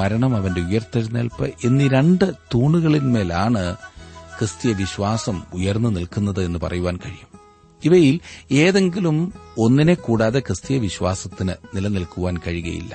മരണം, അവന്റെ ഉയർത്തെഴുന്നേൽപ്പ് എന്നീ രണ്ട് തൂണുകളിന്മേലാണ് ക്രിസ്തീയ വിശ്വാസം ഉയർന്നു നിൽക്കുന്നത് എന്ന് പറയുവാൻ കഴിയും. ഇവയിൽ ഏതെങ്കിലും ഒന്നിനെ കൂടാതെ ക്രിസ്തീയ വിശ്വാസത്തിന് നിലനിൽക്കുവാൻ കഴിയുകയില്ല.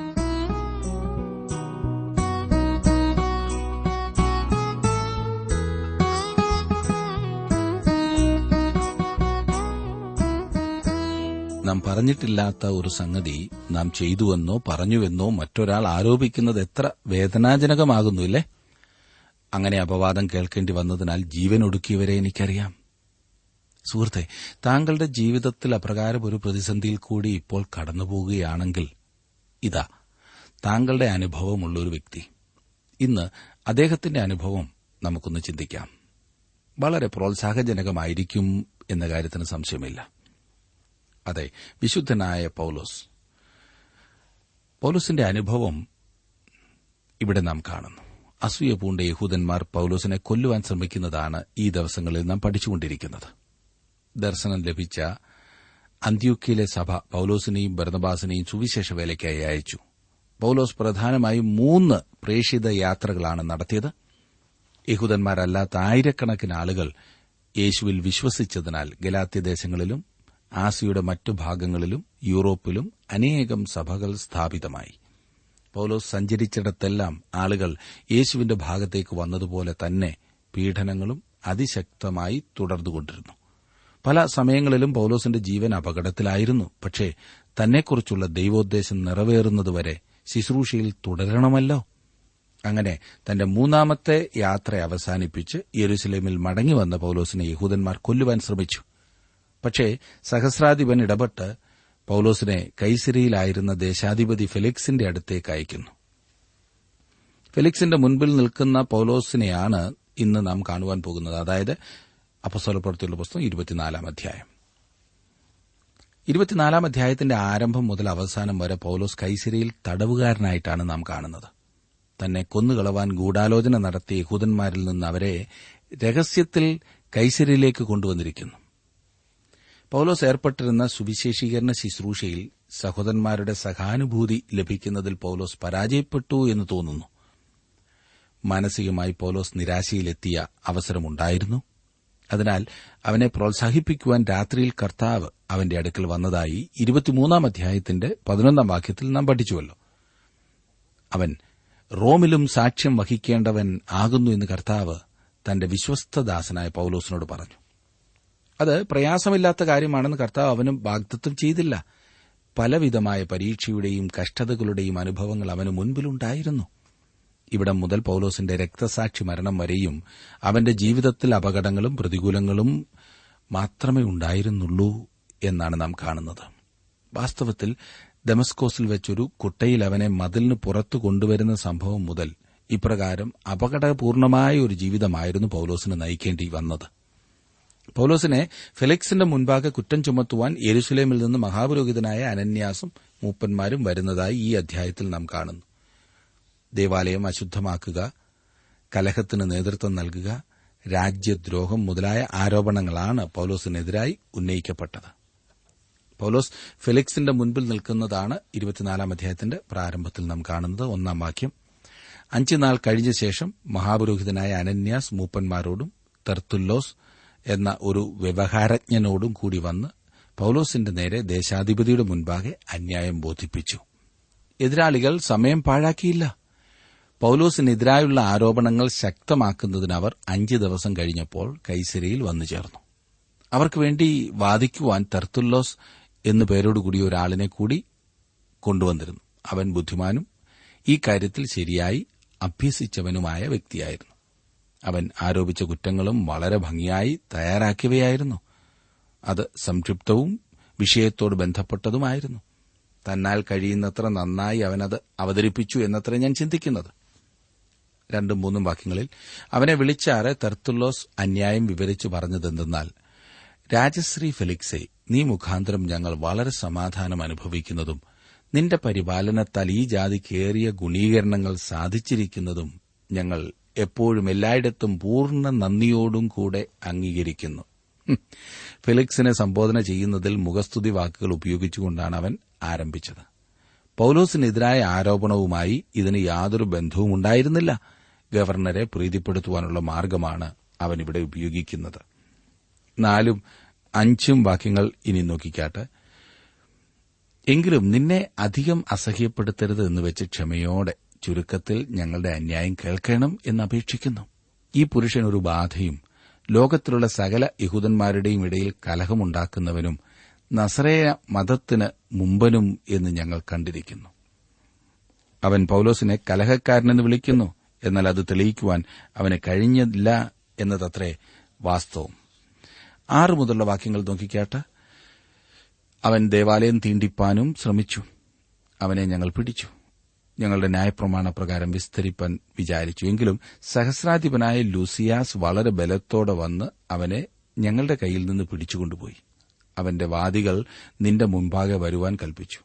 നാം പറഞ്ഞിട്ടില്ലാത്ത ഒരു സംഗതി നാം ചെയ്തുവെന്നോ പറഞ്ഞുവെന്നോ മറ്റൊരാൾ ആരോപിക്കുന്നത് എത്ര വേദനാജനകമാകുന്നുല്ലേ. അങ്ങനെ അപവാദം കേൾക്കേണ്ടി വന്നതിനാൽ ജീവനൊടുക്കിയവരെ എനിക്കറിയാം. സുഹൃത്തെ, താങ്കളുടെ ജീവിതത്തിൽ അപ്രകാരം ഒരു പ്രതിസന്ധിയിൽ കൂടി ഇപ്പോൾ കടന്നുപോകുകയാണെങ്കിൽ ഇതാ താങ്കളുടെ അനുഭവമുള്ള ഒരു വ്യക്തി. ഇന്ന് അദ്ദേഹത്തിന്റെ അനുഭവം നമുക്കൊന്ന് ചിന്തിക്കാം. വളരെ പ്രോത്സാഹജനകമായിരിക്കും എന്ന കാര്യത്തിന് സംശയമില്ല. അതെ, വിശുദ്ധനായ പൌലോസിന്റെ അനുഭവം ഇവിടെ നാം കാണുന്നു. അസൂയ പൂണ്ട യഹൂദന്മാർ പൌലോസിനെ കൊല്ലുവാൻ ശ്രമിക്കുന്നതാണ് ഈ ദിവസങ്ങളിൽ നാം പഠിച്ചുകൊണ്ടിരിക്കുന്നത്. ദർശനം ലഭിച്ച അന്ത്യോക്യയിലെ സഭ പൌലോസിനെയും ബർന്നബാസിനെയും സുവിശേഷ വേലയ്ക്കായി അയച്ചു. പൌലോസ് പ്രധാനമായും 3 പ്രേഷിത യാത്രകളാണ് നടത്തിയത്. യഹൂദന്മാരല്ലാത്ത ആയിരക്കണക്കിന് ആളുകൾ യേശുവിൽ വിശ്വസിച്ചതിനാൽ ഗലാത്യദേശങ്ങളിലും ആസിയയുടെ മറ്റു ഭാഗങ്ങളിലും യൂറോപ്പിലും അനേകം സഭകൾ സ്ഥാപിതമായി. പൌലോസ് സഞ്ചരിച്ചിടത്തെല്ലാം ആളുകൾ യേശുവിന്റെ ഭാഗത്തേക്ക് വന്നതുപോലെ തന്നെ പീഡനങ്ങളും അതിശക്തമായി തുടർന്നുകൊണ്ടിരുന്നു. പല സമയങ്ങളിലും പൌലോസിന്റെ ജീവൻ അപകടത്തിലായിരുന്നു. പക്ഷേ തന്നെക്കുറിച്ചുള്ള ദൈവോദ്ദേശം നിറവേറുന്നതുവരെ ശുശ്രൂഷയിൽ തുടരണമല്ലോ. അങ്ങനെ തന്റെ 3ാമത്തെ യാത്ര അവസാനിപ്പിച്ച് യെരുശലേമിൽ മടങ്ങിവന്ന പൌലോസിനെ യഹൂദന്മാർ കൊല്ലുവാൻ ശ്രമിച്ചു. പക്ഷേ സഹസ്രാധിപൻ ഇടപെട്ട് പൌലോസിനെ കൈസരിയിലായിരുന്ന ദേശാധിപതി ഫെലിക്സിന്റെ അടുത്തേക്ക് അയക്കുന്നു. ഫെലിക്സിന്റെ മുൻപിൽ നിൽക്കുന്ന പൌലോസിനെയാണ് ഇന്ന് നാം കാണുവാൻ പോകുന്നത്. അതായത് അപ്പോസ്തലപ്രവൃത്തിയുടെ പുസ്തകം 24-ാം അധ്യായം. 24-ാം അധ്യായത്തിന്റെ ആരംഭം മുതൽ അവസാനം വരെ പൌലോസ് കൈസരിയിൽ തടവുകാരനായിട്ടാണ് നാം കാണുന്നത്. തന്നെ കൊന്നുകളവാൻ ഗൂഢാലോചന നടത്തിയ യഹൂദന്മാരിൽ നിന്ന് അവരെ രഹസ്യത്തിൽ കൈസരിയിലേക്ക് കൊണ്ടുവന്നിരിക്കുന്നു. പൌലോസ് ഏർപ്പെട്ടിരുന്ന സുവിശേഷീകരണ ശുശ്രൂഷയിൽ സഹോദരന്മാരുടെ സഹാനുഭൂതി ലഭിക്കുന്നതിൽ പൌലോസ് പരാജയപ്പെട്ടു എന്ന് തോന്നുന്നു. മാനസികമായി പൌലോസ് നിരാശയിലെത്തിയ അവസരമുണ്ടായിരുന്നു. അതിനാൽ അവനെ പ്രോത്സാഹിപ്പിക്കുവാൻ രാത്രിയിൽ കർത്താവ് അവന്റെ അടുക്കൽ വന്നതായി 23-ാം അധ്യായത്തിന്റെ 11-ാം വാക്യത്തിൽ നാം പഠിച്ചുവല്ലോ. അവൻ റോമിലും സാക്ഷ്യം വഹിക്കേണ്ടവൻ ആകുന്നു എന്ന് കർത്താവ് തന്റെ വിശ്വസ്തദാസനായ പൌലോസിനോട് പറഞ്ഞു. അത് പ്രയാസമില്ലാത്ത കാര്യമാണെന്ന് കർത്താവ് അവനും വാഗ്ദത്തം ചെയ്തില്ല. പലവിധമായ പരീക്ഷയുടെയും കഷ്ടതകളുടെയും അനുഭവങ്ങൾ അവന് മുൻപിലുണ്ടായിരുന്നു. ഇവിടെ മുതൽ പൌലോസിന്റെ രക്തസാക്ഷി മരണം വരെയും അവന്റെ ജീവിതത്തിൽ അപകടങ്ങളും പ്രതികൂലങ്ങളും മാത്രമേ ഉണ്ടായിരുന്നുള്ളൂ എന്നാണ് നാം കാണുന്നത്. വാസ്തവത്തിൽ ദമസ്കോസിൽ വെച്ചൊരു കുട്ടയിൽ അവനെ മതിലിന് പുറത്തു കൊണ്ടുവരുന്ന സംഭവം മുതൽ ഇപ്രകാരം അപകടപൂർണമായ ഒരു ജീവിതമായിരുന്നു പൌലോസിന് നയിക്കേണ്ടി വന്നത്. പൌലോസിനെ ഫെലിക്സിന്റെ മുൻപാകെ കുറ്റം ചുമത്തുവാൻ യെരുശലേമിൽ നിന്ന് മഹാപുരോഹിതനായ അനന്യാസും മൂപ്പന്മാരും വരുന്നതായി ഈ അധ്യായത്തിൽ നാം കാണുന്നു. ദേവാലയം അശുദ്ധമാക്കുക, കലഹത്തിന് നേതൃത്വം നൽകുക, രാജ്യദ്രോഹം മുതലായ ആരോപണങ്ങളാണ് പൌലോസിനെതിരായി ഉന്നയിക്കപ്പെട്ടത്. പൌലോസ് ഫെലിക്സിന്റെ മുൻപിൽ നിൽക്കുന്നതാണ് 24-ാം അധ്യായത്തിന്റെ പ്രാരംഭത്തിൽ നാം കാണുന്നത്. 1-ാം വാക്യം: 5 നാൾ കഴിഞ്ഞ ശേഷം മഹാപുരോഹിതനായ അനന്യാസ് മൂപ്പന്മാരോടും തെർത്തുല്ലോസ് എന്ന ഒരു വ്യവഹാരജ്ഞനോടും കൂടി വന്ന് പൌലോസിന്റെ നേരെ ദേശാധിപതിയുടെ മുൻപാകെ അന്യായം ബോധിപ്പിച്ചു. എതിരാളികൾ സമയം പാഴാക്കിയില്ല. പൌലോസിനെതിരായുള്ള ആരോപണങ്ങൾ ശക്തമാക്കുന്നതിന് അവർ 5 ദിവസം കഴിഞ്ഞപ്പോൾ കൈസരിയിൽ വന്നു ചേർന്നു. അവർക്ക് വേണ്ടി വാദിക്കുവാൻ തെർത്തുല്ലോസ് എന്നു പേരോടുകൂടി ഒരാളിനെ കൂടി കൊണ്ടുവന്നിരുന്നു. അവൻ ബുദ്ധിമാനും ഈ കാര്യത്തിൽ ശരിയായി അഭ്യസിച്ചവനുമായ വ്യക്തിയായിരുന്നു. അവൻ ആരോപിച്ച കുറ്റങ്ങളും വളരെ ഭംഗിയായി തയ്യാറാക്കിയവയായിരുന്നു. അത് സംക്ഷിപ്തവും വിഷയത്തോട് ബന്ധപ്പെട്ടതുമായിരുന്നു. തന്നാൽ കഴിയുന്നത്ര നന്നായി അവനത് അവതരിപ്പിച്ചു എന്നത്ര ഞാൻ ചിന്തിക്കുന്നത്. 2-3 വാക്യങ്ങളിൽ അവനെ വിളിച്ചാറെ തെർത്തുല്ലോസ് അന്യായം വിവരിച്ചു പറഞ്ഞതെന്തെന്നാൽ, രാജശ്രീ ഫെലിക്സെ, നീ മുഖാന്തരം ഞങ്ങൾ വളരെ സമാധാനം അനുഭവിക്കുന്നതും നിന്റെ പരിപാലനത്താൽ ഈ ജാതിക്കേറിയ ഗുണീകരണങ്ങൾ സാധിച്ചിരിക്കുന്നതും ഞങ്ങൾ എപ്പോഴും എല്ലായിടത്തും പൂർണ്ണ നന്ദിയോടും കൂടെ അംഗീകരിക്കുന്നു. ഫെലിക്സിനെ സംബോധന ചെയ്യുന്നതിൽ മുഖസ്തുതി വാക്കുകൾ ഉപയോഗിച്ചുകൊണ്ടാണ് അവൻ ആരംഭിച്ചത്. പൌലോസിനെതിരായ ആരോപണവുമായി ഇതിന് യാതൊരു ബന്ധവും ഉണ്ടായിരുന്നില്ല. ഗവർണറെ പ്രീതിപ്പെടുത്തുവാനുള്ള മാർഗമാണ് അവനിവിടെ ഉപയോഗിക്കുന്നത്. 4-5 വാക്യങ്ങൾ ഇനി നോക്കിക്കാട്ടെ. എങ്കിലും നിന്നെ അധികം അസഹ്യപ്പെടുത്തരുത് എന്ന് വെച്ച് ക്ഷമയോടെ ചുരുക്കത്തിൽ ഞങ്ങളുടെ അന്യായം കേൾക്കണം എന്നപേക്ഷിക്കുന്നു. ഈ പുരുഷൻ ഒരു ബാധയും ലോകത്തിലുള്ള സകല യഹൂദന്മാരുടെയും ഇടയിൽ കലഹമുണ്ടാക്കുന്നവനും നസറേയ മതത്തിന് മുമ്പനും എന്ന് ഞങ്ങൾ കണ്ടിരിക്കുന്നു. അവൻ പൌലോസിനെ കലഹക്കാരനെന്ന് വിളിക്കുന്നു. എന്നാൽ അത് തെളിയിക്കുവാൻ അവന് കഴിഞ്ഞില്ല എന്നതത്രേ വാസ്തവം. 6 വാക്യങ്ങൾ നോക്കിക്കാട്ട. അവൻ ദേവാലയം തീണ്ടിപ്പാനും ശ്രമിച്ചു. അവനെ ഞങ്ങൾ പിടിച്ചു. ഞങ്ങളുടെ ന്യായപ്രമാണ പ്രകാരം വിസ്തരിപ്പാൻ വിചാരിച്ചു. എങ്കിലും സഹസ്രാധിപനായ ലൂസിയാസ് വളരെ ബലത്തോടെ വന്ന് അവനെ ഞങ്ങളുടെ കയ്യിൽ നിന്ന് പിടിച്ചുകൊണ്ടുപോയി. അവന്റെ വാദികൾ നിന്റെ മുമ്പാകെ വരുവാൻ കൽപ്പിച്ചു.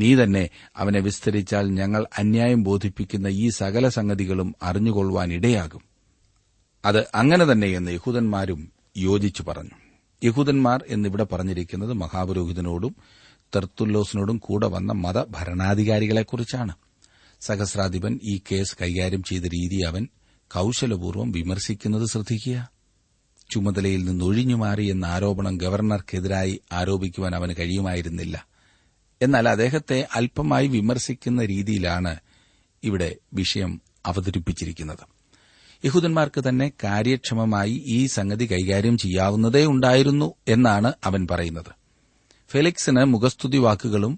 നീ തന്നെ അവനെ വിസ്തരിച്ചാൽ ഞങ്ങൾ അന്യായം ബോധിപ്പിക്കുന്ന ഈ സകല സംഗതികളും അറിഞ്ഞുകൊള്ളുവാനിടയാകും. അത് അങ്ങനെ തന്നെയെന്ന് യഹൂദന്മാരും യോജിച്ചു പറഞ്ഞു. യഹൂദന്മാർ എന്നിവിടെ പറഞ്ഞിരിക്കുന്നത് മഹാപുരോഹിതനോടും തെർത്തുല്ലോസിനോടും കൂടെ വന്ന മതഭരണാധികാരികളെക്കുറിച്ചാണ്. സഹസ്രാധിപൻ ഈ കേസ് കൈകാര്യം ചെയ്ത രീതി അവൻ കൌശലപൂർവ്വം വിമർശിക്കുന്നത് ശ്രദ്ധിക്കുക. ചുമതലയിൽ നിന്നൊഴിഞ്ഞുമാറി എന്ന ആരോപണം ഗവർണർക്കെതിരായി ആരോപിക്കുവാൻ അവന് കഴിയുമായിരുന്നില്ല. എന്നാൽ അദ്ദേഹത്തെ അല്പമായി വിമർശിക്കുന്ന രീതിയിലാണ് ഇവിടെ വിഷയം അവതരിപ്പിച്ചിരിക്കുന്നത്. യഹൂദന്മാർക്ക് തന്നെ കാര്യക്ഷമമായി ഈ സംഗതി കൈകാര്യം ചെയ്യാവുന്നതേ ഉണ്ടായിരുന്നു എന്നാണ് അവൻ പറയുന്നത്. ഫെലിക്സിന് മുഖസ്തുതി വാക്കുകളും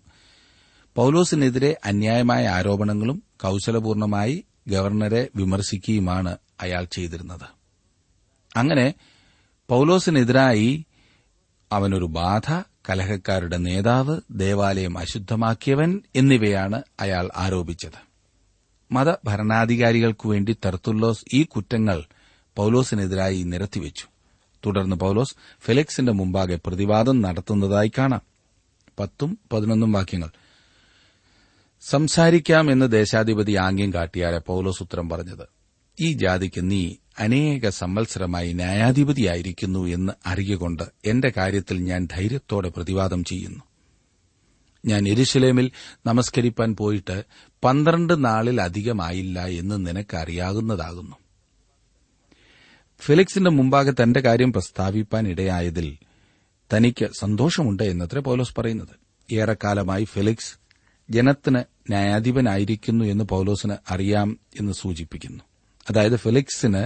പൌലോസിനെതിരെ അന്യായമായ ആരോപണങ്ങളും കൌശലപൂർണമായി ഗവർണറെ വിമർശിക്കുകയുമാണ് അയാൾ ചെയ്തിരുന്നത്. അങ്ങനെ പൌലോസിനെതിരായി അവനൊരു ബാധ, കലഹക്കാരുടെ നേതാവ്, ദേവാലയം അശുദ്ധമാക്കിയവൻ എന്നിവയാണ് അയാൾ ആരോപിച്ചത്. മതഭരണാധികാരികൾക്കുവേണ്ടി തെർത്തുല്ലോസ് ഈ കുറ്റങ്ങൾ പൌലോസിനെതിരായി നിരത്തിവെച്ചു. തുടർന്ന് പൌലോസ് ഫെലിക്സിന്റെ മുമ്പാകെ പ്രതിവാദം നടത്തുന്നതായി കാണാം. 10-11 വാക്യങ്ങൾ. സംസാരിക്കാമെന്ന് ദേശാധിപതി ആംഗ്യം കാട്ടിയാലെ പൌലോസ് ഉത്തരം പറഞ്ഞത്, ഈ ജാതിക്ക് നീ അനേക സംവത്സരമായി ന്യായാധിപതിയായിരിക്കുന്നു എന്ന് അറിയുകൊണ്ട് എന്റെ കാര്യത്തിൽ ഞാൻ ധൈര്യത്തോടെ പ്രതിവാദം ചെയ്യുന്നു. ഞാൻ യെരുശലേമിൽ നമസ്കരിപ്പാൻ പോയിട്ട് 12 നാളിലധികമായില്ല എന്ന് നിനക്കറിയാകുന്നതാകുന്നു. ഫെലിക്സിന്റെ മുമ്പാകെ തന്റെ കാര്യം പ്രസ്താവിപ്പാനിടയായതിൽ തനിക്ക് സന്തോഷമുണ്ട് എന്നത്രേ പൌലോസ് പറയുന്നത്. ഏറെക്കാലമായി ഫെലിക്സ് ജനത്തിന് ന്യായാധിപനായിരിക്കുന്നു എന്ന് പൌലോസിന് അറിയാം എന്ന് സൂചിപ്പിക്കുന്നു. അതായത് ഫെലിക്സിന്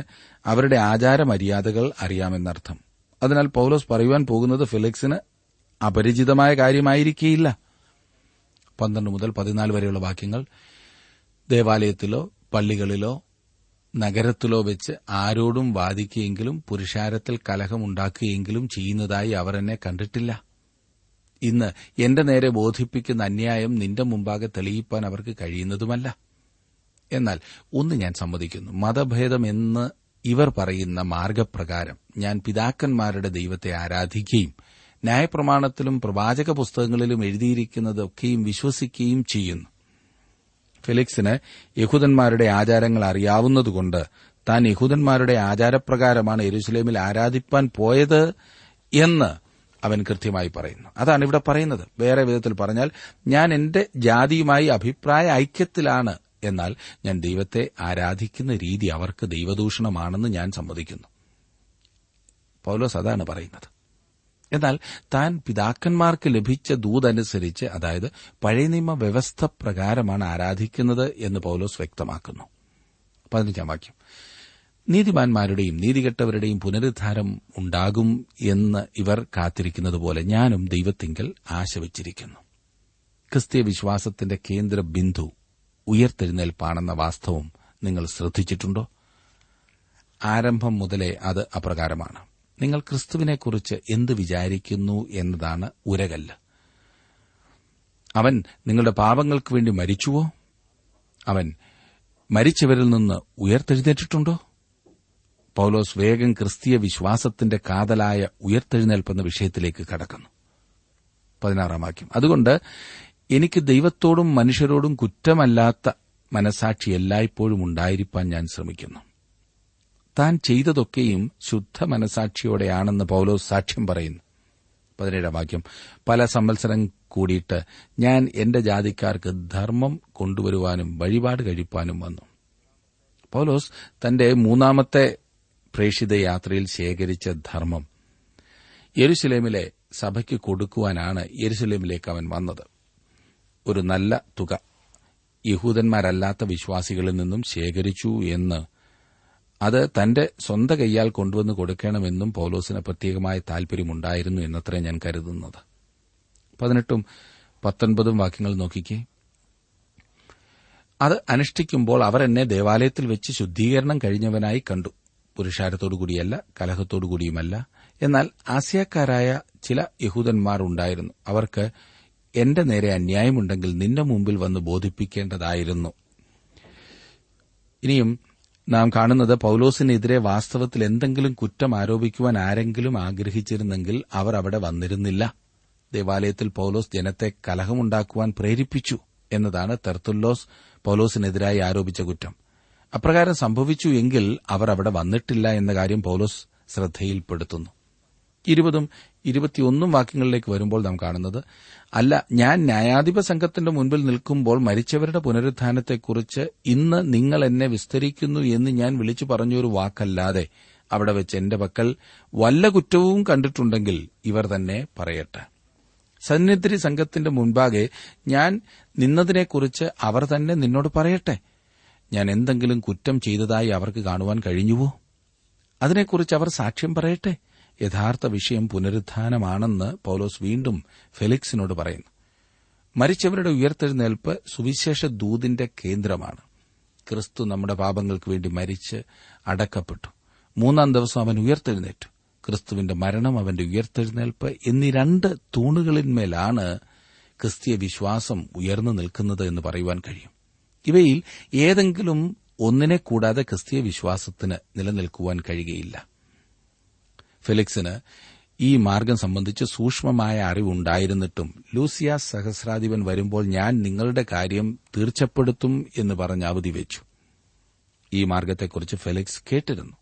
അവരുടെ ആചാരമര്യാദകൾ അറിയാമെന്നർത്ഥം. അതിനാൽ പൌലോസ് പറയുവാൻ പോകുന്നത് ഫെലിക്സിന് അപരിചിതമായ കാര്യമായിരിക്കേയില്ല. 12-14 വരെയുള്ള വാക്യങ്ങൾ. ദേവാലയത്തിലോ പള്ളികളിലോ നഗരത്തിലോ വെച്ച് ആരോടും വാദിക്കുകയെങ്കിലും പുരുഷാരത്തിൽ കലഹമുണ്ടാക്കുകയെങ്കിലും ചെയ്യുന്നതായി അവർ എന്നെ കണ്ടിട്ടില്ല. ഇന്ന് എന്റെ നേരെ ബോധിപ്പിക്കുന്ന അന്യായം നിന്റെ മുമ്പാകെ തെളിയിപ്പാൻ അവർക്ക് കഴിയുന്നതുമല്ല. എന്നാൽ ഒന്ന് ഞാൻ സമ്മതിക്കുന്നു, മതഭേദമെന്ന് ഇവർ പറയുന്ന മാർഗപ്രകാരം ഞാൻ പിതാക്കന്മാരുടെ ദൈവത്തെ ആരാധിക്കുകയും ന്യായപ്രമാണത്തിലും പ്രവാചക പുസ്തകങ്ങളിലും എഴുതിയിരിക്കുന്നതൊക്കെയും വിശ്വസിക്കുകയും ചെയ്യുന്നു. ഫെലിക്സിന് യഹൂദന്മാരുടെ ആചാരങ്ങൾ അറിയാവുന്നതുകൊണ്ട് താൻ യഹൂദന്മാരുടെ ആചാരപ്രകാരമാണ് യെരുശലേമിൽ ആരാധിപ്പാൻ പോയത് എന്ന് അവൻ കൃത്യമായി പറയുന്നു. അതാണ് ഇവിടെ പറയുന്നത്. വേറെ വിധത്തിൽ പറഞ്ഞാൽ, ഞാൻ എന്റെ ജാതിയുമായി അഭിപ്രായ ഐക്യത്തിലാണ്, എന്നാൽ ഞാൻ ദൈവത്തെ ആരാധിക്കുന്ന രീതി അവർക്ക് ദൈവദൂഷണമാണെന്ന് ഞാൻ സമ്മതിക്കുന്നു. പൗലോസ് അതാണ് പറയുന്നത്. എന്നാൽ താൻ പിതാക്കന്മാർക്ക് ലഭിച്ച ദൂതനുസരിച്ച്, അതായത് പഴയ നിയമ വ്യവസ്ഥ പ്രകാരമാണ് ആരാധിക്കുന്നത് എന്ന് പൌലോസ് വ്യക്തമാക്കുന്നു. 15 വാക്യം. നീതിമാന്മാരുടെയും നീതികെട്ടവരുടെയും പുനരുദ്ധാരം ഉണ്ടാകും എന്ന് ഇവർ കാത്തിരിക്കുന്നതുപോലെ ഞാനും ദൈവത്തിങ്കൽ ആശ വച്ചിരിക്കുന്നു. ക്രിസ്തീയ വിശ്വാസത്തിന്റെ കേന്ദ്ര ബിന്ദു ഉയർത്തെഴുന്നേൽപ്പാണെന്ന വാസ്തവം നിങ്ങൾ ശ്രദ്ധിച്ചിട്ടുണ്ടോ? ആരംഭം മുതലേ അത് അപ്രകാരമാണ്. നിങ്ങൾ ക്രിസ്തുവിനെക്കുറിച്ച് എന്ത് വിചാരിക്കുന്നു എന്നതാണ് ഉരകല്ല്. അവൻ നിങ്ങളുടെ പാപങ്ങൾക്ക് വേണ്ടി മരിച്ചുവോ? അവൻ മരിച്ചവരിൽ നിന്ന് ഉയർത്തെഴുന്നേറ്റിട്ടുണ്ടോ? പൗലോസ് വേഗം ക്രിസ്തീയ വിശ്വാസത്തിന്റെ കാതലായ ഉയർത്തെഴുന്നേൽപ്പെന്ന വിഷയത്തിലേക്ക് കടക്കുന്നു. 16-ാം വാക്യം. അതുകൊണ്ട് എനിക്ക് ദൈവത്തോടും മനുഷ്യരോടും കുറ്റമല്ലാത്ത മനസാക്ഷി എല്ലായ്പ്പോഴും ഉണ്ടായിരിക്കാൻ ഞാൻ ശ്രമിക്കുന്നു. താൻ ചെയ്തതൊക്കെയും ശുദ്ധ മനസാക്ഷിയോടെയാണെന്ന് പൗലോസ് സാക്ഷ്യം പറയുന്നു. 17-ാം വാക്യം. പല സംവത്സരം കൂടിയിട്ട് ഞാൻ എന്റെ ജാതിക്കാർക്ക് ധർമ്മം കൊണ്ടുവരുവാനും വഴിപാട് കഴിപ്പാനും വന്നു. പൗലോസ് തന്റെ മൂന്നാമത്തെ പ്രേഷിത യാത്രയിൽ ശേഖരിച്ച ധർമ്മം യെരുശലേമിലെ സഭയ്ക്ക് കൊടുക്കുവാനാണ് യെരുശലേമിലേക്ക് അവൻ വന്നത്. ഒരു നല്ല തുക യഹൂദന്മാരല്ലാത്ത വിശ്വാസികളിൽ നിന്നും ശേഖരിച്ചു എന്ന്, അത് തന്റെ സ്വന്തം കൈയാൽ കൊണ്ടുവന്ന് കൊടുക്കണമെന്നും പൗലോസിന് പ്രത്യേകമായ താൽപര്യമുണ്ടായിരുന്നു എന്നത്രേ ഞാൻ കരുതുന്നത്. 18-19 വാക്യങ്ങൾ നോക്കിക്കേ. അത് അനുഷ്ഠിക്കുമ്പോൾ അവർ എന്നെ ദേവാലയത്തിൽ വെച്ച് ശുദ്ധീകരണം കഴിഞ്ഞവനായി കണ്ടു. പുരുഷാരത്തോടുകൂടിയല്ല, കലഹത്തോടുകൂടിയുമല്ല. എന്നാൽ ആസിയാക്കാരായ ചില യഹൂദന്മാർ ഉണ്ടായിരുന്നു. അവർക്ക് എന്റെ നേരെ അന്യായമുണ്ടെങ്കിൽ നിന്റെ മുമ്പിൽ വന്ന് ബോധിപ്പിക്കേണ്ടതായിരുന്നു. ഇനിയും നാം കാണുന്നത്, പൌലോസിനെതിരെ വാസ്തവത്തിൽ എന്തെങ്കിലും കുറ്റം ആരോപിക്കുവാൻ ആരെങ്കിലും ആഗ്രഹിച്ചിരുന്നെങ്കിൽ അവർ അവിടെ വന്നിരുന്നില്ല. ദേവാലയത്തിൽ പൌലോസ് ജനത്തെ കലഹമുണ്ടാക്കുവാൻ പ്രേരിപ്പിച്ചു എന്നതാണ് തെർത്തുല്ലോസ് പൌലോസിനെതിരായി ആരോപിച്ച കുറ്റം. അപ്രകാരം സംഭവിച്ചു എങ്കിൽ അവർ അവിടെ വന്നിട്ടില്ല എന്ന കാര്യം പൌലോസ് ശ്രദ്ധയിൽപ്പെടുത്തുന്നു. 20-21 വാക്യങ്ങളിലേക്ക് വരുമ്പോൾ നാം കാണുന്നത്, അല്ല, ഞാൻ ന്യായാധിപ സംഘത്തിന്റെ മുൻപിൽ നിൽക്കുമ്പോൾ മരിച്ചവരുടെ പുനരുത്ഥാനത്തെക്കുറിച്ച് ഇന്ന് നിങ്ങൾ എന്നെ വിസ്തരിക്കുന്നു എന്ന് ഞാൻ വിളിച്ചു പറഞ്ഞൊരു വാക്കല്ലാതെ അവിടെ വെച്ച് എന്റെ പക്കൽ വല്ല കുറ്റവും കണ്ടിട്ടുണ്ടെങ്കിൽ ഇവർ തന്നെ പറയട്ടെ. സന്നിധി സംഘത്തിന്റെ മുൻപാകെ ഞാൻ നിന്നതിനെക്കുറിച്ച് അവർ തന്നെ നിന്നോട് പറയട്ടെ. ഞാൻ എന്തെങ്കിലും കുറ്റം ചെയ്തതായി അവർക്ക് കാണുവാൻ കഴിഞ്ഞുവോ? അതിനെക്കുറിച്ച് അവർ സാക്ഷ്യം പറയട്ടെ. യഥാർത്ഥ വിഷയം പുനരുത്ഥാനമാണെന്ന് പൌലോസ് വീണ്ടും ഫെലിക്സിനോട് പറയുന്നു. മരിച്ചവരുടെ ഉയർത്തെഴുന്നേൽപ്പ് സുവിശേഷ ദൂതിന്റെ കേന്ദ്രമാണ്. ക്രിസ്തു നമ്മുടെ പാപങ്ങൾക്ക് വേണ്ടി മരിച്ച് അടക്കപ്പെട്ടു. 3-ാം ദിവസം അവൻ ഉയർത്തെഴുന്നേറ്റു. ക്രിസ്തുവിന്റെ മരണം, അവന്റെ ഉയർത്തെഴുന്നേൽപ്പ് എന്നീ രണ്ട് തൂണുകളിന്മേലാണ് ക്രിസ്തീയ വിശ്വാസം ഉയർന്നു നിൽക്കുന്നത് എന്ന് പറയുവാൻ കഴിയും. ഇവയിൽ ഏതെങ്കിലും ഒന്നിനെ കൂടാതെ ക്രിസ്തീയ വിശ്വാസത്തിന് നിലനിൽക്കുവാൻ കഴിയുകയില്ല. ഫെലിക്സിന് ഈ മാർഗം സംബന്ധിച്ച് സൂക്ഷ്മമായ അറിവുണ്ടായിരുന്നിട്ടും ലൂസിയാസ് സഹസ്രാധിപൻ വരുമ്പോൾ ഞാൻ നിങ്ങളുടെ കാര്യം തീർച്ചപ്പെടുത്തും എന്ന് പറഞ്ഞ് അവധി വെച്ചു. ഈ മാർഗത്തെക്കുറിച്ച് ഫെലിക്സ് കേട്ടിരുന്നു.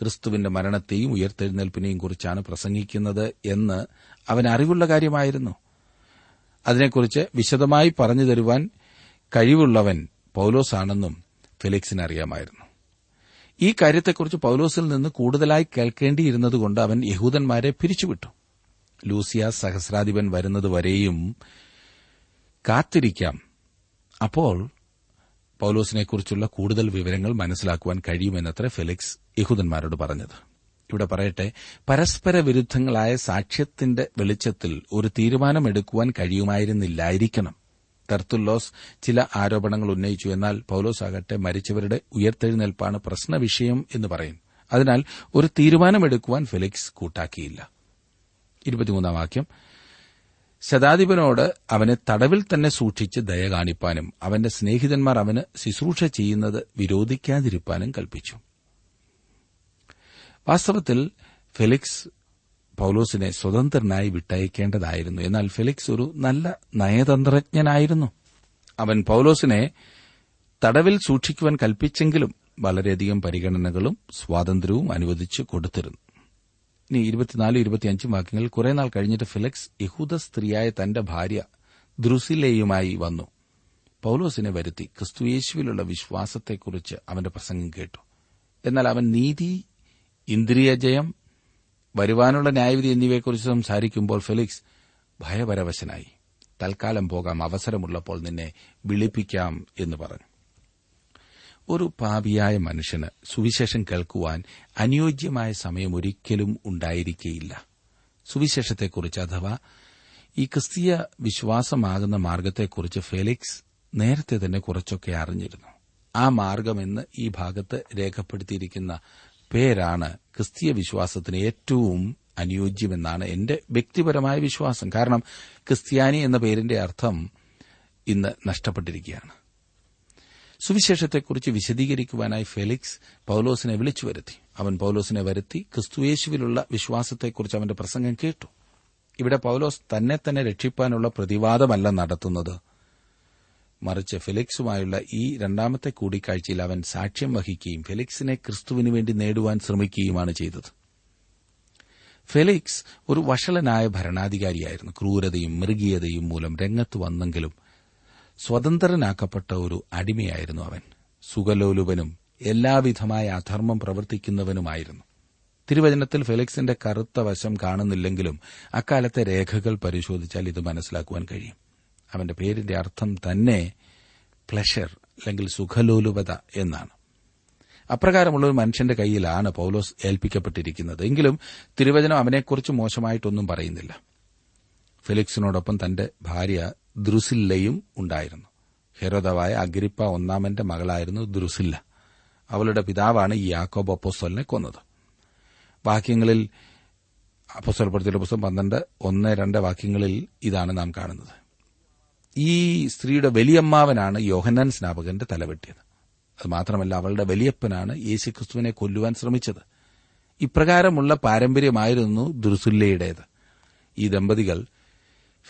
ക്രിസ്തുവിന്റെ മരണത്തെയും ഉയർത്തെഴുന്നേൽപ്പിനെയും കുറിച്ചാണ് പ്രസംഗിക്കുന്നത് എന്ന് അവൻ അറിവുള്ള കാര്യമായിരുന്നു. അതിനെക്കുറിച്ച് വിശദമായി പറഞ്ഞു തരുവാൻ കഴിവുള്ളവൻ പൌലോസാണെന്നും ഫെലിക്സിന് അറിയാമായിരുന്നു. ഈ കാര്യത്തെക്കുറിച്ച് പൌലോസിൽ നിന്ന് കൂടുതലായി കേൾക്കേണ്ടിയിരുന്നതുകൊണ്ട് അവൻ യഹൂദന്മാരെ പിരിച്ചുവിട്ടു. ലൂസിയാസ് സഹസ്രാധിപൻ വരുന്നതുവരെയും കാത്തിരിക്കാം. അപ്പോൾ പൌലോസിനെക്കുറിച്ചുള്ള കൂടുതൽ വിവരങ്ങൾ മനസ്സിലാക്കുവാൻ കഴിയുമെന്നത്ര ഫെലിക്സ് യഹൂദന്മാരോട് പറഞ്ഞത്. ഇവിടെ പറയട്ടെ, പരസ്പര വിരുദ്ധങ്ങളായ സാക്ഷ്യത്തിന്റെ വെളിച്ചത്തിൽ ഒരു തീരുമാനമെടുക്കുവാൻ കഴിയുമായിരുന്നില്ലായിരിക്കണം. തെർത്തുല്ലോസ് ചില ആരോപണങ്ങൾ ഉന്നയിച്ചു. എന്നാൽ പൌലോസാകട്ടെ മരിച്ചവരുടെ ഉയർത്തെഴുന്നേൽപ്പാണ് പ്രശ്നവിഷയം എന്ന് പറയും. അതിനാൽ ഒരു തീരുമാനമെടുക്കുവാൻ ഫെലിക്സ് കൂട്ടാക്കിയില്ല. 23-ാം വാക്യം. ശതാധിപനോട് അവനെ തടവിൽ തന്നെ സൂക്ഷിച്ച് ദയ കാണിപ്പാനും അവന്റെ സ്നേഹിതന്മാർ അവന് ശുശ്രൂഷ ചെയ്യുന്നത് വിരോധിക്കാതിരിക്കാനും കൽപ്പിച്ചു. വാസ്തവത്തിൽ ഫെലിക്സ് പൌലോസിനെ സ്വതന്ത്രനായി വിട്ടയക്കേണ്ടതായിരുന്നു. എന്നാൽ ഫെലിക്സ് ഒരു നല്ല നയതന്ത്രജ്ഞനായിരുന്നു. അവൻ പൌലോസിനെ തടവിൽ സൂക്ഷിക്കുവാൻ കൽപ്പിച്ചെങ്കിലും വളരെയധികം പരിഗണനകളും സ്വാതന്ത്ര്യവും അനുവദിച്ചു കൊടുത്തിരുന്നു. ഇനി 24-25 വാക്യങ്ങൾ. കുറെ നാൾ കഴിഞ്ഞിട്ട് ഫെലിക്സ് യഹൂദ സ്ത്രീയായ തന്റെ ഭാര്യ ദ്രുസിലയുമായി വന്നു. പൌലോസിനെ വരുത്തി ക്രിസ്തുയേശുവിലുള്ള വിശ്വാസത്തെക്കുറിച്ച് അവന്റെ പ്രസംഗം കേട്ടു. എന്നാൽ അവൻ നീതി, ഇന്ദ്രിയജയം, വരുവാനുള്ള ന്യായവിധി എന്നിവയെക്കുറിച്ച് സംസാരിക്കുമ്പോൾ ഫെലിക്സ് ഭയപരവശനായി. തൽക്കാലം പോകാം, അവസരമുള്ളപ്പോൾ നിന്നെ വിളിപ്പിക്കാം എന്ന് പറഞ്ഞു. ഒരു പാപിയായ മനുഷ്യന് സുവിശേഷം കേൾക്കുവാൻ അനുയോജ്യമായ സമയം ഒരിക്കലും ഉണ്ടായിരിക്കുകയില്ല. സുവിശേഷത്തെക്കുറിച്ച് അഥവാ ഈ ക്രിസ്തീയ വിശ്വാസമാകുന്ന മാർഗത്തെക്കുറിച്ച് ഫെലിക്സ് നേരത്തെ തന്നെ കുറച്ചൊക്കെ അറിഞ്ഞിരുന്നു. ആ മാർഗമെന്ന് ഈ ഭാഗത്ത് രേഖപ്പെടുത്തിയിരിക്കുന്ന പേരാണ് ക്രിസ്തീയ വിശ്വാസത്തിന് ഏറ്റവും അനുയോജ്യമെന്നാണ് എന്റെ വ്യക്തിപരമായ വിശ്വാസം. കാരണം ക്രിസ്ത്യാനി എന്ന പേരിന്റെ അർത്ഥം ഇന്ന് നഷ്ടപ്പെട്ടിരിക്കുകയാണ്. സുവിശേഷത്തെക്കുറിച്ച് വിശദീകരിക്കുവാനായി ഫെലിക്സ് പൌലോസിനെ വിളിച്ചു വരുത്തി. അവൻ പൌലോസിനെ വരുത്തി ക്രിസ്തുയേശുവിലുള്ള വിശ്വാസത്തെക്കുറിച്ച് അവന്റെ പ്രസംഗം കേട്ടു. ഇവിടെ പൌലോസ് തന്നെ തന്നെ രക്ഷിപ്പാനുള്ള പ്രതിവാദമല്ല നടത്തുന്നത്. മറിച്ച് ഫെലിക്സുമായുള്ള ഈ രണ്ടാമത്തെ കൂടിക്കാഴ്ചയിൽ അവൻ സാക്ഷ്യം വഹിക്കുകയും ഫെലിക്സിനെ ക്രിസ്തുവിന് വേണ്ടി നേടുവാൻ ശ്രമിക്കുകയുമാണ് ചെയ്തത്. ഫെലിക്സ് ഒരു വഷളനായ ഭരണാധികാരിയായിരുന്നു. ക്രൂരതയും മൃഗീയതയും മൂലം രംഗത്ത് വന്നെങ്കിലും സ്വതന്ത്രനാക്കപ്പെട്ട ഒരു അടിമയായിരുന്നു അവൻ. സുഖലോലുപനും എല്ലാവിധമായ അധർമ്മം പ്രവർത്തിക്കുന്നവനുമായിരുന്നു. തിരുവചനത്തിൽ ഫെലിക്സിന്റെ കറുത്ത വശം കാണുന്നില്ലെങ്കിലും അക്കാലത്തെ രേഖകൾ പരിശോധിച്ചാൽ ഇത് മനസ്സിലാക്കുവാൻ കഴിയും. അവന്റെ പേരിന്റെ അർത്ഥം തന്നെ പ്ലഷർ അല്ലെങ്കിൽ സുഖലോലുപത എന്നാണ്. അപ്രകാരമുള്ള ഒരു മനുഷ്യന്റെ കൈയിലാണ് പൌലോസ് ഏൽപ്പിക്കപ്പെട്ടിരിക്കുന്നത്. എങ്കിലും തിരുവചനം അവനെക്കുറിച്ച് മോശമായിട്ടൊന്നും പറയുന്നില്ല. ഫെലിക്സിനോടൊപ്പം തന്റെ ഭാര്യ ദ്രുസില്ലയും ഉണ്ടായിരുന്നു. ഹെരോദാവായ അഗ്രിപ്പ ഒന്നാമന്റെ മകളായിരുന്നു ദ്രുസില്ല. അവളുടെ പിതാവാണ് ഈ യാക്കോബ് അപ്പോസ്തലനെ കൊന്നത്. വാക്യങ്ങളിൽ അപ്പോസ്തലപ്രവൃത്തിയുടെ പുസ്തകം 12:1-2 വാക്യങ്ങളിൽ ഇതാണ് നാം കാണുന്നത്. ഈ സ്ത്രീയുടെ വലിയമ്മാവനാണ് യോഹന്നാൻ സ്നാപകന്റെ തലവെട്ടിയത്. അതുമാത്രമല്ല, അവളുടെ വലിയപ്പനാണ് യേശുക്രിസ്തുവിനെ കൊല്ലുവാൻ ശ്രമിച്ചത്. ഇപ്രകാരമുള്ള പാരമ്പര്യമായിരുന്നു ദ്രുസില്ലയുടേത്. ഈ ദമ്പതികൾ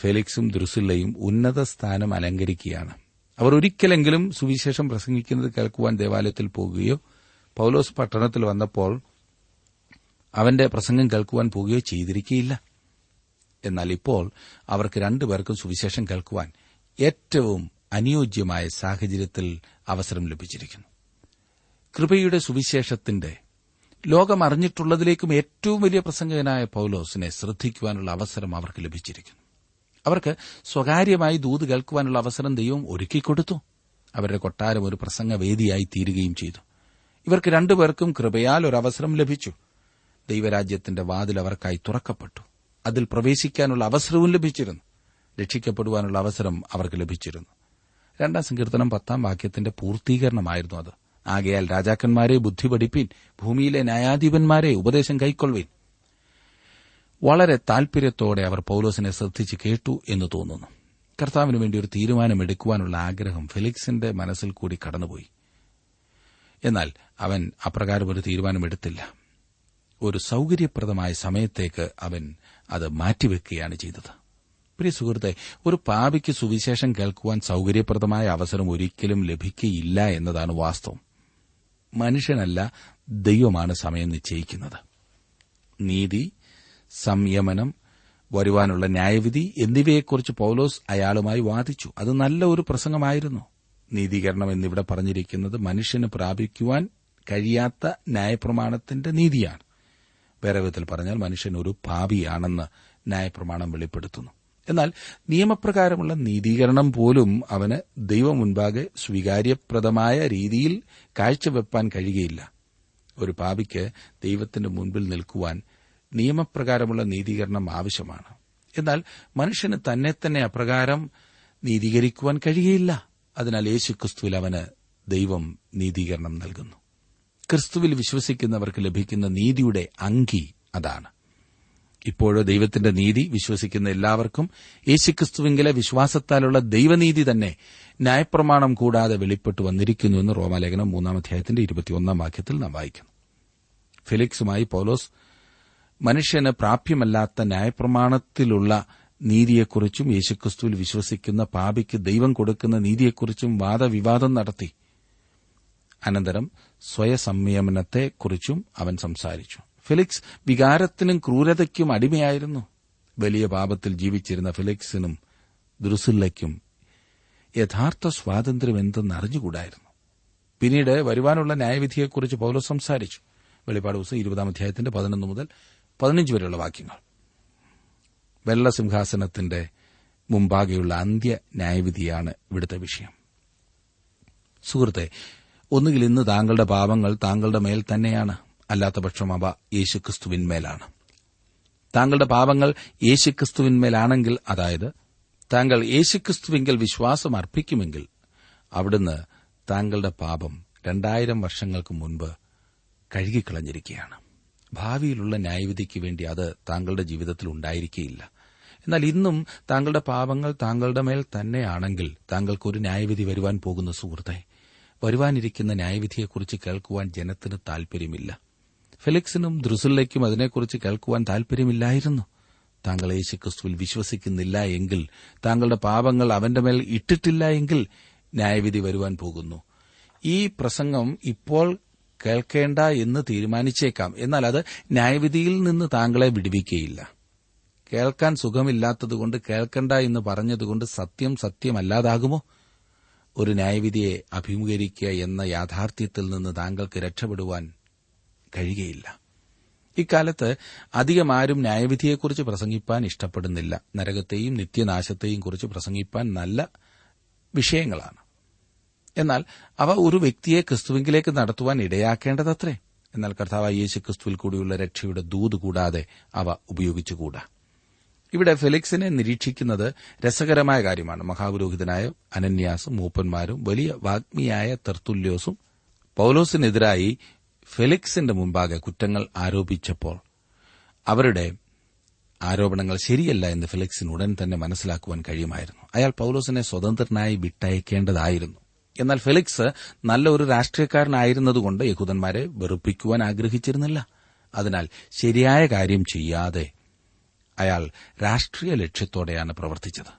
ഫെലിക്സും ദ്രുസില്ലയും ഉന്നത സ്ഥാനം അലങ്കരിക്കുകയാണ്. അവർ ഒരിക്കലെങ്കിലും സുവിശേഷം പ്രസംഗിക്കുന്നത് കേൾക്കുവാൻ ദേവാലയത്തിൽ പോകുകയോ പൌലോസ് പട്ടണത്തിൽ വന്നപ്പോൾ അവന്റെ പ്രസംഗം കേൾക്കുവാൻ പോകുകയോ ചെയ്തിരിക്കുകയില്ല. എന്നാൽ ഇപ്പോൾ അവർക്ക് രണ്ടുപേർക്കും സുവിശേഷം കേൾക്കുവാൻ ഏറ്റവും അനുയോജ്യമായ സാഹചര്യത്തിൽ അവസരം ലഭിച്ചിരിക്കുന്നു. കൃപയുടെ സുവിശേഷത്തിന്റെ ലോകമറിഞ്ഞിട്ടുള്ളതിലേക്കും ഏറ്റവും വലിയ പ്രസംഗകനായ പൌലോസിനെ ശ്രദ്ധിക്കുവാനുള്ള അവസരം അവർക്ക് ലഭിച്ചിരിക്കുന്നു. അവർക്ക് സ്വകാര്യമായി ദൂത് കേൾക്കുവാനുള്ള അവസരം ദൈവം ഒരുക്കിക്കൊടുത്തു. അവരുടെ കൊട്ടാരം ഒരു പ്രസംഗവേദിയായി തീരുകയും ചെയ്തു. ഇവർക്ക് രണ്ടുപേർക്കും കൃപയാൽ ഒരവസരം ലഭിച്ചു. ദൈവരാജ്യത്തിന്റെ വാതിൽ അവർക്കായി തുറക്കപ്പെട്ടു. അതിൽ പ്രവേശിക്കാനുള്ള അവസരവും ലഭിച്ചിരുന്നു. രക്ഷിക്കപ്പെടുവാനുള്ള അവസരം അവർക്ക് ലഭിച്ചിരുന്നു. 2 Samuel 10 വാക്യത്തിന്റെ പൂർത്തീകരണമായിരുന്നു അത്. ആകയാൽ രാജാക്കന്മാരെ ബുദ്ധി പഠിപ്പീൻ, ഭൂമിയിലെ ന്യായാധിപന്മാരെ ഉപദേശം കൈക്കൊള്ളുവീൻ. വളരെ താൽപര്യത്തോടെ അവർ പൌലോസിനെ ശ്രദ്ധിച്ച് കേട്ടു എന്ന് തോന്നുന്നു. കർത്താവിന് വേണ്ടി ഒരു തീരുമാനമെടുക്കുവാനുള്ള ആഗ്രഹം ഫെലിക്സിന്റെ മനസ്സിൽ കൂടി കടന്നുപോയി. എന്നാൽ അവൻ അപ്രകാരം ഒരു തീരുമാനമെടുത്തില്ല. ഒരു സൌകര്യപ്രദമായ സമയത്തേക്ക് അവൻ അത് മാറ്റിവെക്കുകയാണ് ചെയ്തത്. പ്രിയ സുഹൃത്തെ, ഒരു പാപിക്ക് സുവിശേഷം കേൾക്കുവാൻ സൌകര്യപ്രദമായ അവസരം ഒരിക്കലും ലഭിക്കുകയില്ല എന്നതാണ് വാസ്തവം. മനുഷ്യനല്ല, ദൈവമാണ് സമയം നിശ്ചയിക്കുന്നത്. നീതി, സംയമനം, വരുവാനുള്ള ന്യായവിധി എന്നിവയെക്കുറിച്ച് പൌലോസ് അയാളുമായി വാദിച്ചു. അത് നല്ല ഒരു പ്രസംഗമായിരുന്നു. നീതീകരണം എന്നിവിടെ പറഞ്ഞിരിക്കുന്നത് മനുഷ്യന് പ്രാപിക്കുവാൻ കഴിയാത്ത ന്യായപ്രമാണത്തിന്റെ നീതിയാണ്. വേറെ വിധത്തിൽ പറഞ്ഞാൽ മനുഷ്യൻ ഒരു പാപിയാണെന്ന് ന്യായപ്രമാണം വെളിപ്പെടുത്തുന്നു. എന്നാൽ നിയമപ്രകാരമുള്ള നീതീകരണം പോലും അവന് ദൈവം മുൻപാകെ സ്വീകാര്യപ്രദമായ രീതിയിൽ കാഴ്ചവെപ്പാൻ കഴിയുകയില്ല. ഒരു പാപിക്ക് ദൈവത്തിന്റെ മുൻപിൽ നിൽക്കുവാൻ നിയമപ്രകാരമുള്ള നീതീകരണം ആവശ്യമാണ്. എന്നാൽ മനുഷ്യന് തന്നെ തന്നെ അപ്രകാരം നീതീകരിക്കുവാൻ കഴിയുകയില്ല. അതിനാൽ യേശുക്രിസ്തുവിൽ അവന് ദൈവം നീതീകരണം നൽകുന്നു. ക്രിസ്തുവിൽ വിശ്വസിക്കുന്നവർക്ക് ലഭിക്കുന്ന നീതിയുടെ അങ്കി അതാണ്. ഇപ്പോഴോ ദൈവത്തിന്റെ നീതി വിശ്വസിക്കുന്ന എല്ലാവർക്കും യേശുക്രിസ്തുവിങ്കിലെ വിശ്വാസത്താലുള്ള ദൈവനീതി തന്നെ ന്യായപ്രമാണം കൂടാതെ വെളിപ്പെട്ടു വന്നിരിക്കുന്നുവെന്ന് റോമാലേഖനം 3:21 വാക്യത്തിൽ നാം വായിക്കുന്നു. ഫെലിക്സുമായി പൌലോസ് മനുഷ്യന് പ്രാപ്യമല്ലാത്ത ന്യായപ്രമാണത്തിലുള്ള നീതിയെക്കുറിച്ചും യേശുക്രിസ്തുവിൽ വിശ്വസിക്കുന്ന പാപിക്ക് ദൈവം കൊടുക്കുന്ന നീതിയെക്കുറിച്ചും വാദവിവാദം നടത്തി. അനന്തരം സ്വയസംയമനത്തെക്കുറിച്ചും അവൻ സംസാരിച്ചു. ഫെലിക്സ് വികാരത്തിനും ക്രൂരതയ്ക്കും അടിമയായിരുന്നു. വലിയ പാപത്തിൽ ജീവിച്ചിരുന്ന ഫെലിക്സിനും ദ്രുസില്ലയ്ക്കും യഥാർത്ഥ സ്വാതന്ത്ര്യം എന്തെന്നറിഞ്ഞുകൂടായിരുന്നു. പിന്നീട് വരുവാനുള്ള ന്യായവിധിയെക്കുറിച്ച് പൌലോസ് സംസാരിച്ചു. വെളിപ്പാട് പുസ്തകം 20 Chapter 11-15 വരെയുള്ള വാക്യങ്ങൾ. വെള്ളസിംഹാസനത്തിന്റെ മുമ്പാകെയുള്ള അന്ത്യ ന്യായവിധിയാണ് ഇവിടുത്തെ വിഷയം. സുഹൃത്തെ, ഒന്നുകിൽ ഇന്ന് താങ്കളുടെ പാപങ്ങൾ താങ്കളുടെ മേൽ തന്നെയാണ്, അല്ലാത്തപക്ഷം അവ യേശുക്രിസ്തുവിന്മേലാണ്. താങ്കളുടെ പാപങ്ങൾ യേശുക്രിസ്തുവിന്മേലാണെങ്കിൽ, അതായത് താങ്കൾ യേശുക്രിസ്തുവിങ്കിൽ വിശ്വാസം അർപ്പിക്കുമെങ്കിൽ അവിടുന്ന് താങ്കളുടെ പാപം 2000 വർഷങ്ങൾക്ക് മുൻപ് കഴുകിക്കളഞ്ഞിരിക്കുകയാണ്. ഭാവിയിലുള്ള ന്യായവിധിക്ക് വേണ്ടി അത് താങ്കളുടെ ജീവിതത്തിൽ ഉണ്ടായിരിക്കുകയില്ല. എന്നാൽ ഇന്നും താങ്കളുടെ പാപങ്ങൾ താങ്കളുടെ മേൽ തന്നെയാണെങ്കിൽ താങ്കൾക്കൊരു ന്യായവിധി വരുവാൻ പോകുന്ന സുഹൃത്തെ, വരുവാനിരിക്കുന്ന ന്യായവിധിയെക്കുറിച്ച് കേൾക്കുവാൻ ജനത്തിന് താൽപര്യമില്ല. ഫെലിക്സിനും ദ്രുസുല്ലയ്ക്കും അതിനെക്കുറിച്ച് കേൾക്കുവാൻ താൽപര്യമില്ലായിരുന്നു. താങ്കൾ യേശുക്രിസ്തുവിൽ വിശ്വസിക്കുന്നില്ല എങ്കിൽ, താങ്കളുടെ പാപങ്ങൾ അവന്റെ മേൽ ഇട്ടിട്ടില്ല എങ്കിൽ ന്യായവിധി വരുവാൻ പോകുന്നു. ഈ പ്രസംഗം ഇപ്പോൾ കേൾക്കേണ്ട എന്ന് തീരുമാനിച്ചേക്കാം. എന്നാൽ അത് ന്യായവിധിയിൽ നിന്ന് താങ്കളെ വിടുവിക്കുകയില്ല. കേൾക്കാൻ സുഖമില്ലാത്തതുകൊണ്ട് കേൾക്കണ്ട എന്ന് പറഞ്ഞതുകൊണ്ട് സത്യം സത്യമല്ലാതാകുമോ? ഒരു ന്യായവിധിയെ അഭിമുഖീകരിക്കുക എന്ന യാഥാർത്ഥ്യത്തിൽ നിന്ന് താങ്കൾക്ക് രക്ഷപ്പെടുവാൻ കഴിയുകയില്ല. ഇക്കാലത്ത് അധികം ആരും ന്യായവിധിയെക്കുറിച്ച് പ്രസംഗിപ്പാൻ ഇഷ്ടപ്പെടുന്നില്ല. നരകത്തെയും നിത്യനാശത്തെയും കുറിച്ച് പ്രസംഗിപ്പാൻ നല്ല വിഷയങ്ങളാണ്. എന്നാൽ അവ ഒരു വ്യക്തിയെ ക്രിസ്തുവിലേക്ക് നടത്തുവാൻ ഇടയാക്കേണ്ടതത്രേ. എന്നാൽ കർത്താവായ യേശു ക്രിസ്തുവിൽ കൂടിയുള്ള രക്ഷയുടെ ദൂത് കൂടാതെ അവ ഉപയോഗിച്ചുകൂടാ. ഇവിടെ ഫെലിക്സിനെ നിരീക്ഷിക്കുന്നത് രസകരമായ കാര്യമാണ്. മഹാപുരോഹിതനായ അനന്യാസും മൂപ്പന്മാരും വലിയ വാഗ്മിയായ തെർത്തുല്യോസും പൌലോസിനെതിരായി ഫെലിക്സിന്റെ മുമ്പാകെ കുറ്റങ്ങൾ ആരോപിച്ചപ്പോൾ അവരുടെ ആരോപണങ്ങൾ ശരിയല്ല എന്ന് ഫെലിക്സിന് ഉടൻ തന്നെ മനസ്സിലാക്കുവാൻ കഴിയുമായിരുന്നു. അയാൾ പൌലോസിനെ സ്വതന്ത്രനായി വിട്ടയക്കേണ്ടതായിരുന്നു. എന്നാൽ ഫെലിക്സ് നല്ല ഒരു രാഷ്ട്രീയക്കാരനായിരുന്നതുകൊണ്ട് യഹൂദന്മാരെ വെറുപ്പിക്കുവാൻ ആഗ്രഹിച്ചിരുന്നില്ല. അതിനാൽ ശരിയായ കാര്യം ചെയ്യാതെ അയാൾ രാഷ്ട്രീയ ലക്ഷ്യത്തോടെയാണ് പ്രവർത്തിച്ചത്.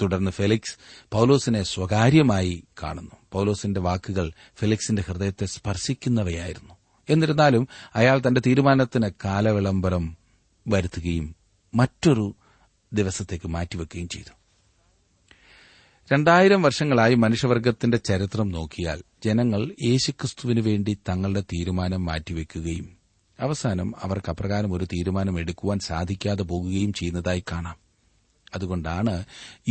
തുടർന്ന് ഫെലിക്സ് പൌലോസിനെ സ്വകാര്യമായി കാണുന്നു. പൌലോസിന്റെ വാക്കുകൾ ഫെലിക്സിന്റെ ഹൃദയത്തെ സ്പർശിക്കുന്നവയായിരുന്നു. എന്നിരുന്നാലും അയാൾ തന്റെ തീരുമാനത്തിന് കാലവിളംബരം വരുത്തുകയും മറ്റൊരു ദിവസത്തേക്ക് മാറ്റിവെക്കുകയും ചെയ്തു. 2000 വർഷങ്ങളായി മനുഷ്യവർഗത്തിന്റെ ചരിത്രം നോക്കിയാൽ ജനങ്ങൾ യേശുക്രിസ്തുവിനു വേണ്ടി തങ്ങളുടെ തീരുമാനം മാറ്റിവെക്കുകയും അവസാനം അവർക്ക് അപ്രകാരം ഒരു തീരുമാനം എടുക്കുവാൻ സാധിക്കാതെ പോകുകയും ചെയ്യുന്നതായി കാണാം. അതുകൊണ്ടാണ്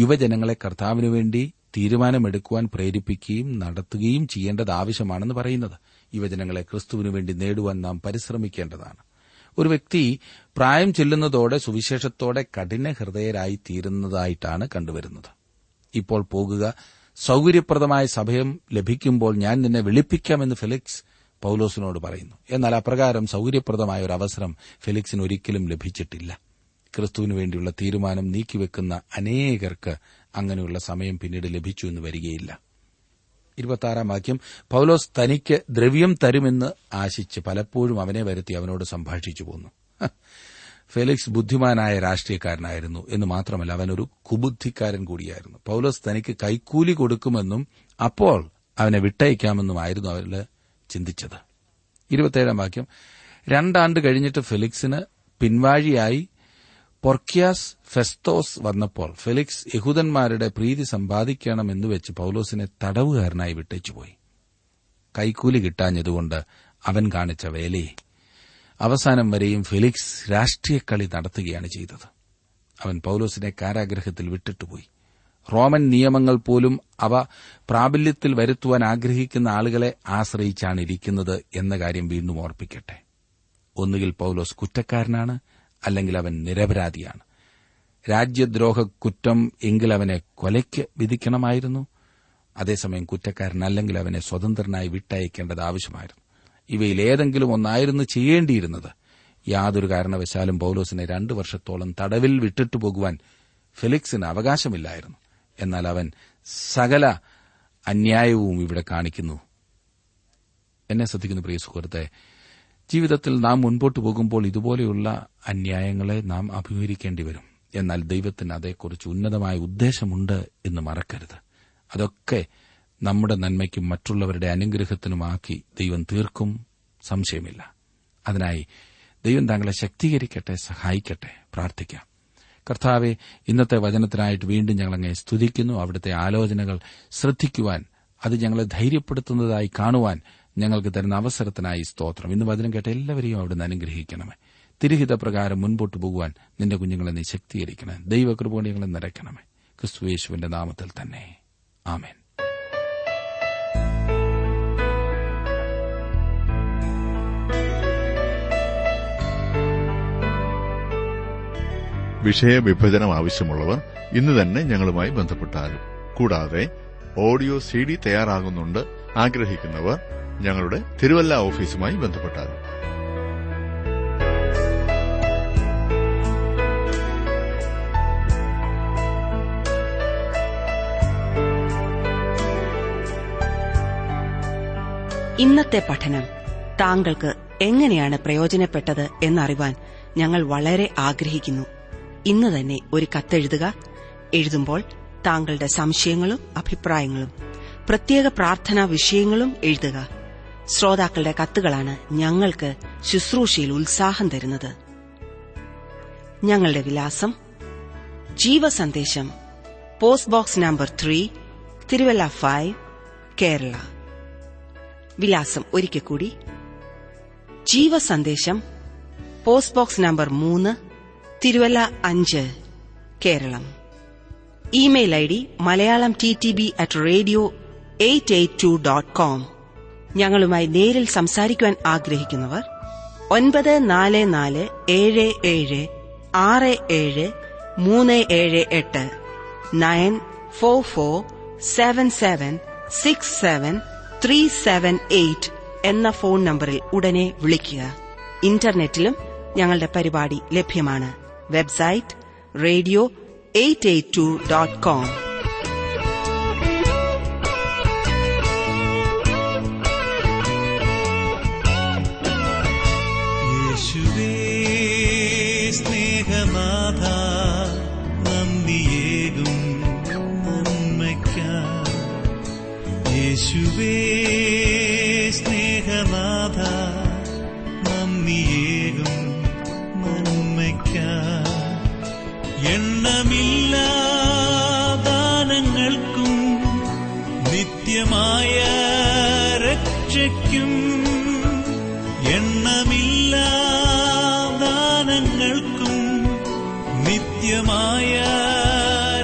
യുവജനങ്ങളെ കർത്താവിനു വേണ്ടി തീരുമാനമെടുക്കുവാൻ പ്രേരിപ്പിക്കുകയും നടത്തുകയും ചെയ്യേണ്ടത് ആവശ്യമാണെന്ന് പറയുന്നത്. യുവജനങ്ങളെ ക്രിസ്തുവിനു വേണ്ടി നേടുവാൻ നാം പരിശ്രമിക്കേണ്ടതാണ്. ഒരു വ്യക്തി പ്രായം ചെല്ലുന്നതോടെ സുവിശേഷത്തോടെ കഠിന ഹൃദയരായി തീരുന്നതായിട്ടാണ് കണ്ടുവരുന്നത്. ഇപ്പോൾ പോകുക, സൌകര്യപ്രദമായ സമയം ലഭിക്കുമ്പോൾ ഞാൻ നിന്നെ വിളിപ്പിക്കാമെന്ന് ഫെലിക്സ് പൌലോസിനോട് പറയുന്നു. എന്നാൽ അപ്രകാരം സൌകര്യപ്രദമായ ഒരു അവസരം ഫെലിക്സിന് ഒരിക്കലും ലഭിച്ചിട്ടില്ല. ക്രിസ്തുവിനു വേണ്ടിയുള്ള തീരുമാനം നീക്കിവെക്കുന്ന അനേകർക്ക് അങ്ങനെയുള്ള സമയം പിന്നീട് ലഭിച്ചു എന്ന് വരികയില്ല. 26-ാം വാക്യം, പൌലോസ് തനിക്ക് ദ്രവ്യം തരുമെന്ന് ആശിച്ച് പലപ്പോഴും അവനെ വരുത്തി അവനോട് സംഭാഷിച്ചു പോന്നു. ഫെലിക്സ് ബുദ്ധിമാനായ രാഷ്ട്രീയക്കാരനായിരുന്നു എന്ന് മാത്രമല്ല, അവനൊരു കുബുദ്ധിക്കാരൻ കൂടിയായിരുന്നു. പൌലോസ് തനിക്ക് കൈക്കൂലി കൊടുക്കുമെന്നും അപ്പോൾ അവനെ വിട്ടയക്കാമെന്നുമായിരുന്നു അവര് ചിന്തിച്ചത്. 27-ാം വാക്യം, 2 ആണ്ട് കഴിഞ്ഞിട്ട് ഫെലിക്സിന് പിൻവാഴിയായി പൊർക്കിയാസ് ഫെസ്തോസ് വന്നപ്പോൾ ഫെലിക്സ് യഹൂദന്മാരുടെ പ്രീതി സമ്പാദിക്കണമെന്ന് വെച്ച് പൌലോസിനെ തടവുകാരനായി വിട്ടേച്ചുപോയി. കൈക്കൂലി കിട്ടാഞ്ഞതുകൊണ്ട് അവൻ കാണിച്ച വേലയെ അവസാനം വരെയും ഫെലിക്സ് രാഷ്ട്രീയക്കളി നടത്തുകയാണ് ചെയ്തത്. അവൻ പൌലോസിനെ കാരാഗ്രഹത്തിൽ വിട്ടിട്ടുപോയി. റോമൻ നിയമങ്ങൾ പോലും അവ പ്രാബല്യത്തിൽ വരുത്തുവാൻ ആഗ്രഹിക്കുന്ന ആളുകളെ ആശ്രയിച്ചാണ് ഇരിക്കുന്നത് എന്ന കാര്യം വീണ്ടും ഓർപ്പിക്കട്ടെ. ഒന്നുകിൽ പൌലോസ് കുറ്റക്കാരനാണ്, അല്ലെങ്കിൽ അവൻ നിരപരാധിയാണ്. രാജ്യദ്രോഹ കുറ്റം എങ്കിൽ അവനെ കൊലയ്ക്ക് വിധിക്കണമായിരുന്നു. അതേസമയം കുറ്റക്കാരനല്ലെങ്കിൽ അവനെ സ്വതന്ത്രനായി വിട്ടയക്കേണ്ടത് ആവശ്യമായിരുന്നു. ഇവയിലേതെങ്കിലും ഒന്നായിരുന്നു ചെയ്യേണ്ടിയിരുന്നത്. യാതൊരു കാരണവശാലും പൌലോസിനെ 2 വർഷത്തോളം തടവിൽ വിട്ടിട്ടു പോകുവാൻ ഫെലിക്സിന് അവകാശമില്ലായിരുന്നു. എന്നാൽ അവൻ സകല അന്യായവും ഇവിടെ കാണിക്കുന്നു. എന്നെ ശ്രദ്ധിക്കുന്ന പ്രിയ സുഹൃത്തെ, ജീവിതത്തിൽ നാം മുൻപോട്ട് പോകുമ്പോൾ ഇതുപോലെയുള്ള അന്യായങ്ങളെ നാം അഭിമുഖീകരിക്കേണ്ടി വരും. എന്നാൽ ദൈവത്തിന് അതേക്കുറിച്ച് ഉന്നതമായ ഉദ്ദേശമുണ്ട് എന്ന് മറക്കരുത്. അതൊക്കെ നമ്മുടെ നന്മയ്ക്കും മറ്റുള്ളവരുടെ അനുഗ്രഹത്തിനുമാക്കി ദൈവം തീർക്കും, സംശയമില്ല. അതിനായി ദൈവം താങ്കളെ ശക്തീകരിക്കട്ടെ, സഹായിക്കട്ടെ. പ്രാർത്ഥിക്കാം. കർത്താവെ, ഇന്നത്തെ വചനത്തിനായിട്ട് വീണ്ടും ഞങ്ങളങ്ങയെ സ്തുതിക്കുന്നു. അവിടുത്തെ ആലോചനകൾ ശ്രദ്ധിക്കുവാൻ, അത് ഞങ്ങളെ ധൈര്യപ്പെടുത്തുന്നതായി കാണുവാൻ ഞങ്ങൾക്ക് തരുന്ന അവസരത്തിനായി സ്തോത്രം. ഇന്ന് വചനം കേട്ട എല്ലാവരെയും അവിടുന്ന് അനുഗ്രഹിക്കണമേ. തിരുഹിതപ്രകാരം മുൻപോട്ട് പോകുവാൻ നിന്റെ കുഞ്ഞുങ്ങളെ നീ ശക്തീകരിക്കണമേ. ദൈവകൃപ ഞങ്ങളെ നിറയ്ക്കണമേ. ക്രിസ്തുയേശുവിന്റെ നാമത്തിൽ തന്നെ, ആമേൻ. വിഷയവിഭജനം ആവശ്യമുള്ളവർ ഇന്ന് തന്നെ ഞങ്ങളുമായി ബന്ധപ്പെട്ടാലും. കൂടാതെ ഓഡിയോ CD തയ്യാറാകുന്നുണ്ട്. ആഗ്രഹിക്കുന്നവർ ഞങ്ങളുടെ തിരുവല്ല ഓഫീസുമായി ബന്ധപ്പെട്ടാലും. ഇന്നത്തെ പഠനം താങ്കൾക്ക് എങ്ങനെയാണ് പ്രയോജനപ്പെട്ടത് എന്നറിവാൻ ഞങ്ങൾ വളരെ ആഗ്രഹിക്കുന്നു. ഇന്ന് തന്നെ ഒരു കത്തെഴുതുക. എഴുതുമ്പോൾ താങ്കളുടെ സംശയങ്ങളും അഭിപ്രായങ്ങളും പ്രത്യേക പ്രാർത്ഥനാ വിഷയങ്ങളും എഴുതുക. ശ്രോതാക്കളുടെ കത്തുകളാണ് ഞങ്ങൾക്ക് ശുശ്രൂഷയിൽ ഉത്സാഹം തരുന്നത്. ഞങ്ങളുടെ വിലാസം: Jeevasandesham, post box number 3, Thiruvalla 5, Kerala. വിലാസം ഒരിക്കൽ കൂടി: Jeevasandesham, post box number 3, Thiruvalla 5, Keralam. Email ID malayalamttb@radio882.com. ഞങ്ങളുമായി നേരിൽ സംസാരിക്കുവാൻ ആഗ്രഹിക്കുന്നവർ 9447767378 9447767378 എന്ന ഫോൺ നമ്പറിൽ ഉടനെ വിളിക്കുക. ഇന്റർനെറ്റിലും ഞങ്ങളുടെ പരിപാടി ലഭ്യമാണ്. Website radio882.com. യേശുവേ സ്നേഹനാഥ, നന്ദിയേകും നന്മയ്ക്കായി. യേശുവേ സ്നേഹനാഥ, നന്ദിയേകും നന്മയ്ക്കായി. എണ്ണമില്ല ദാനങ്ങൾക്കും നിത്യമായ രക്ഷയ്ക്കും, എണ്ണമില്ല ദാനങ്ങൾക്കും നിത്യമായ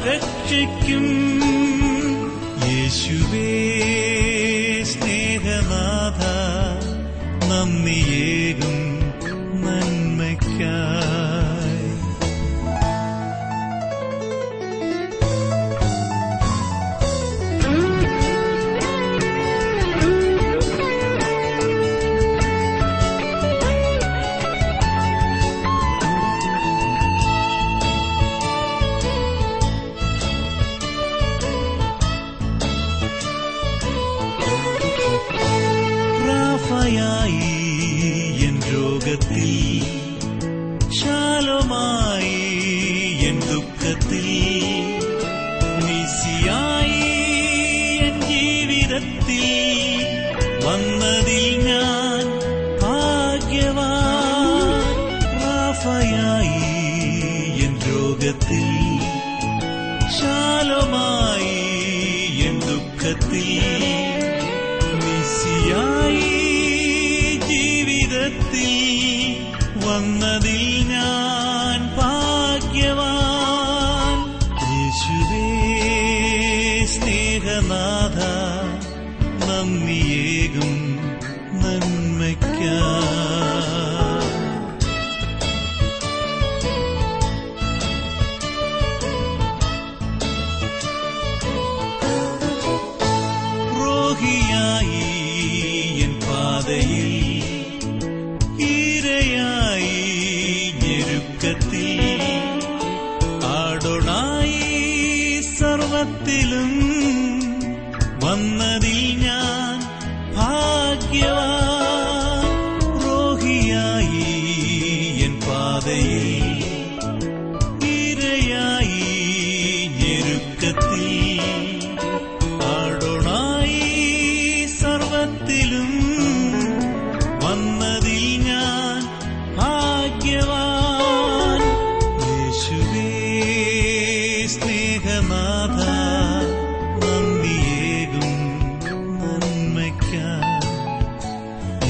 രക്ഷയ്ക്കും. യേശുവേ സ്നേഹനാഥ, നന്ദിയേകും നന്മയ്ക്കായി.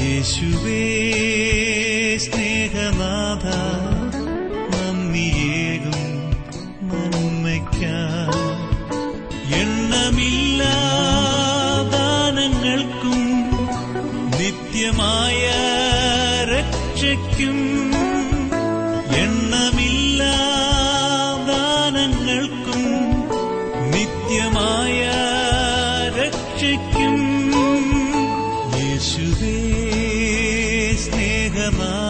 യേശുവേ സ്നേഹമാ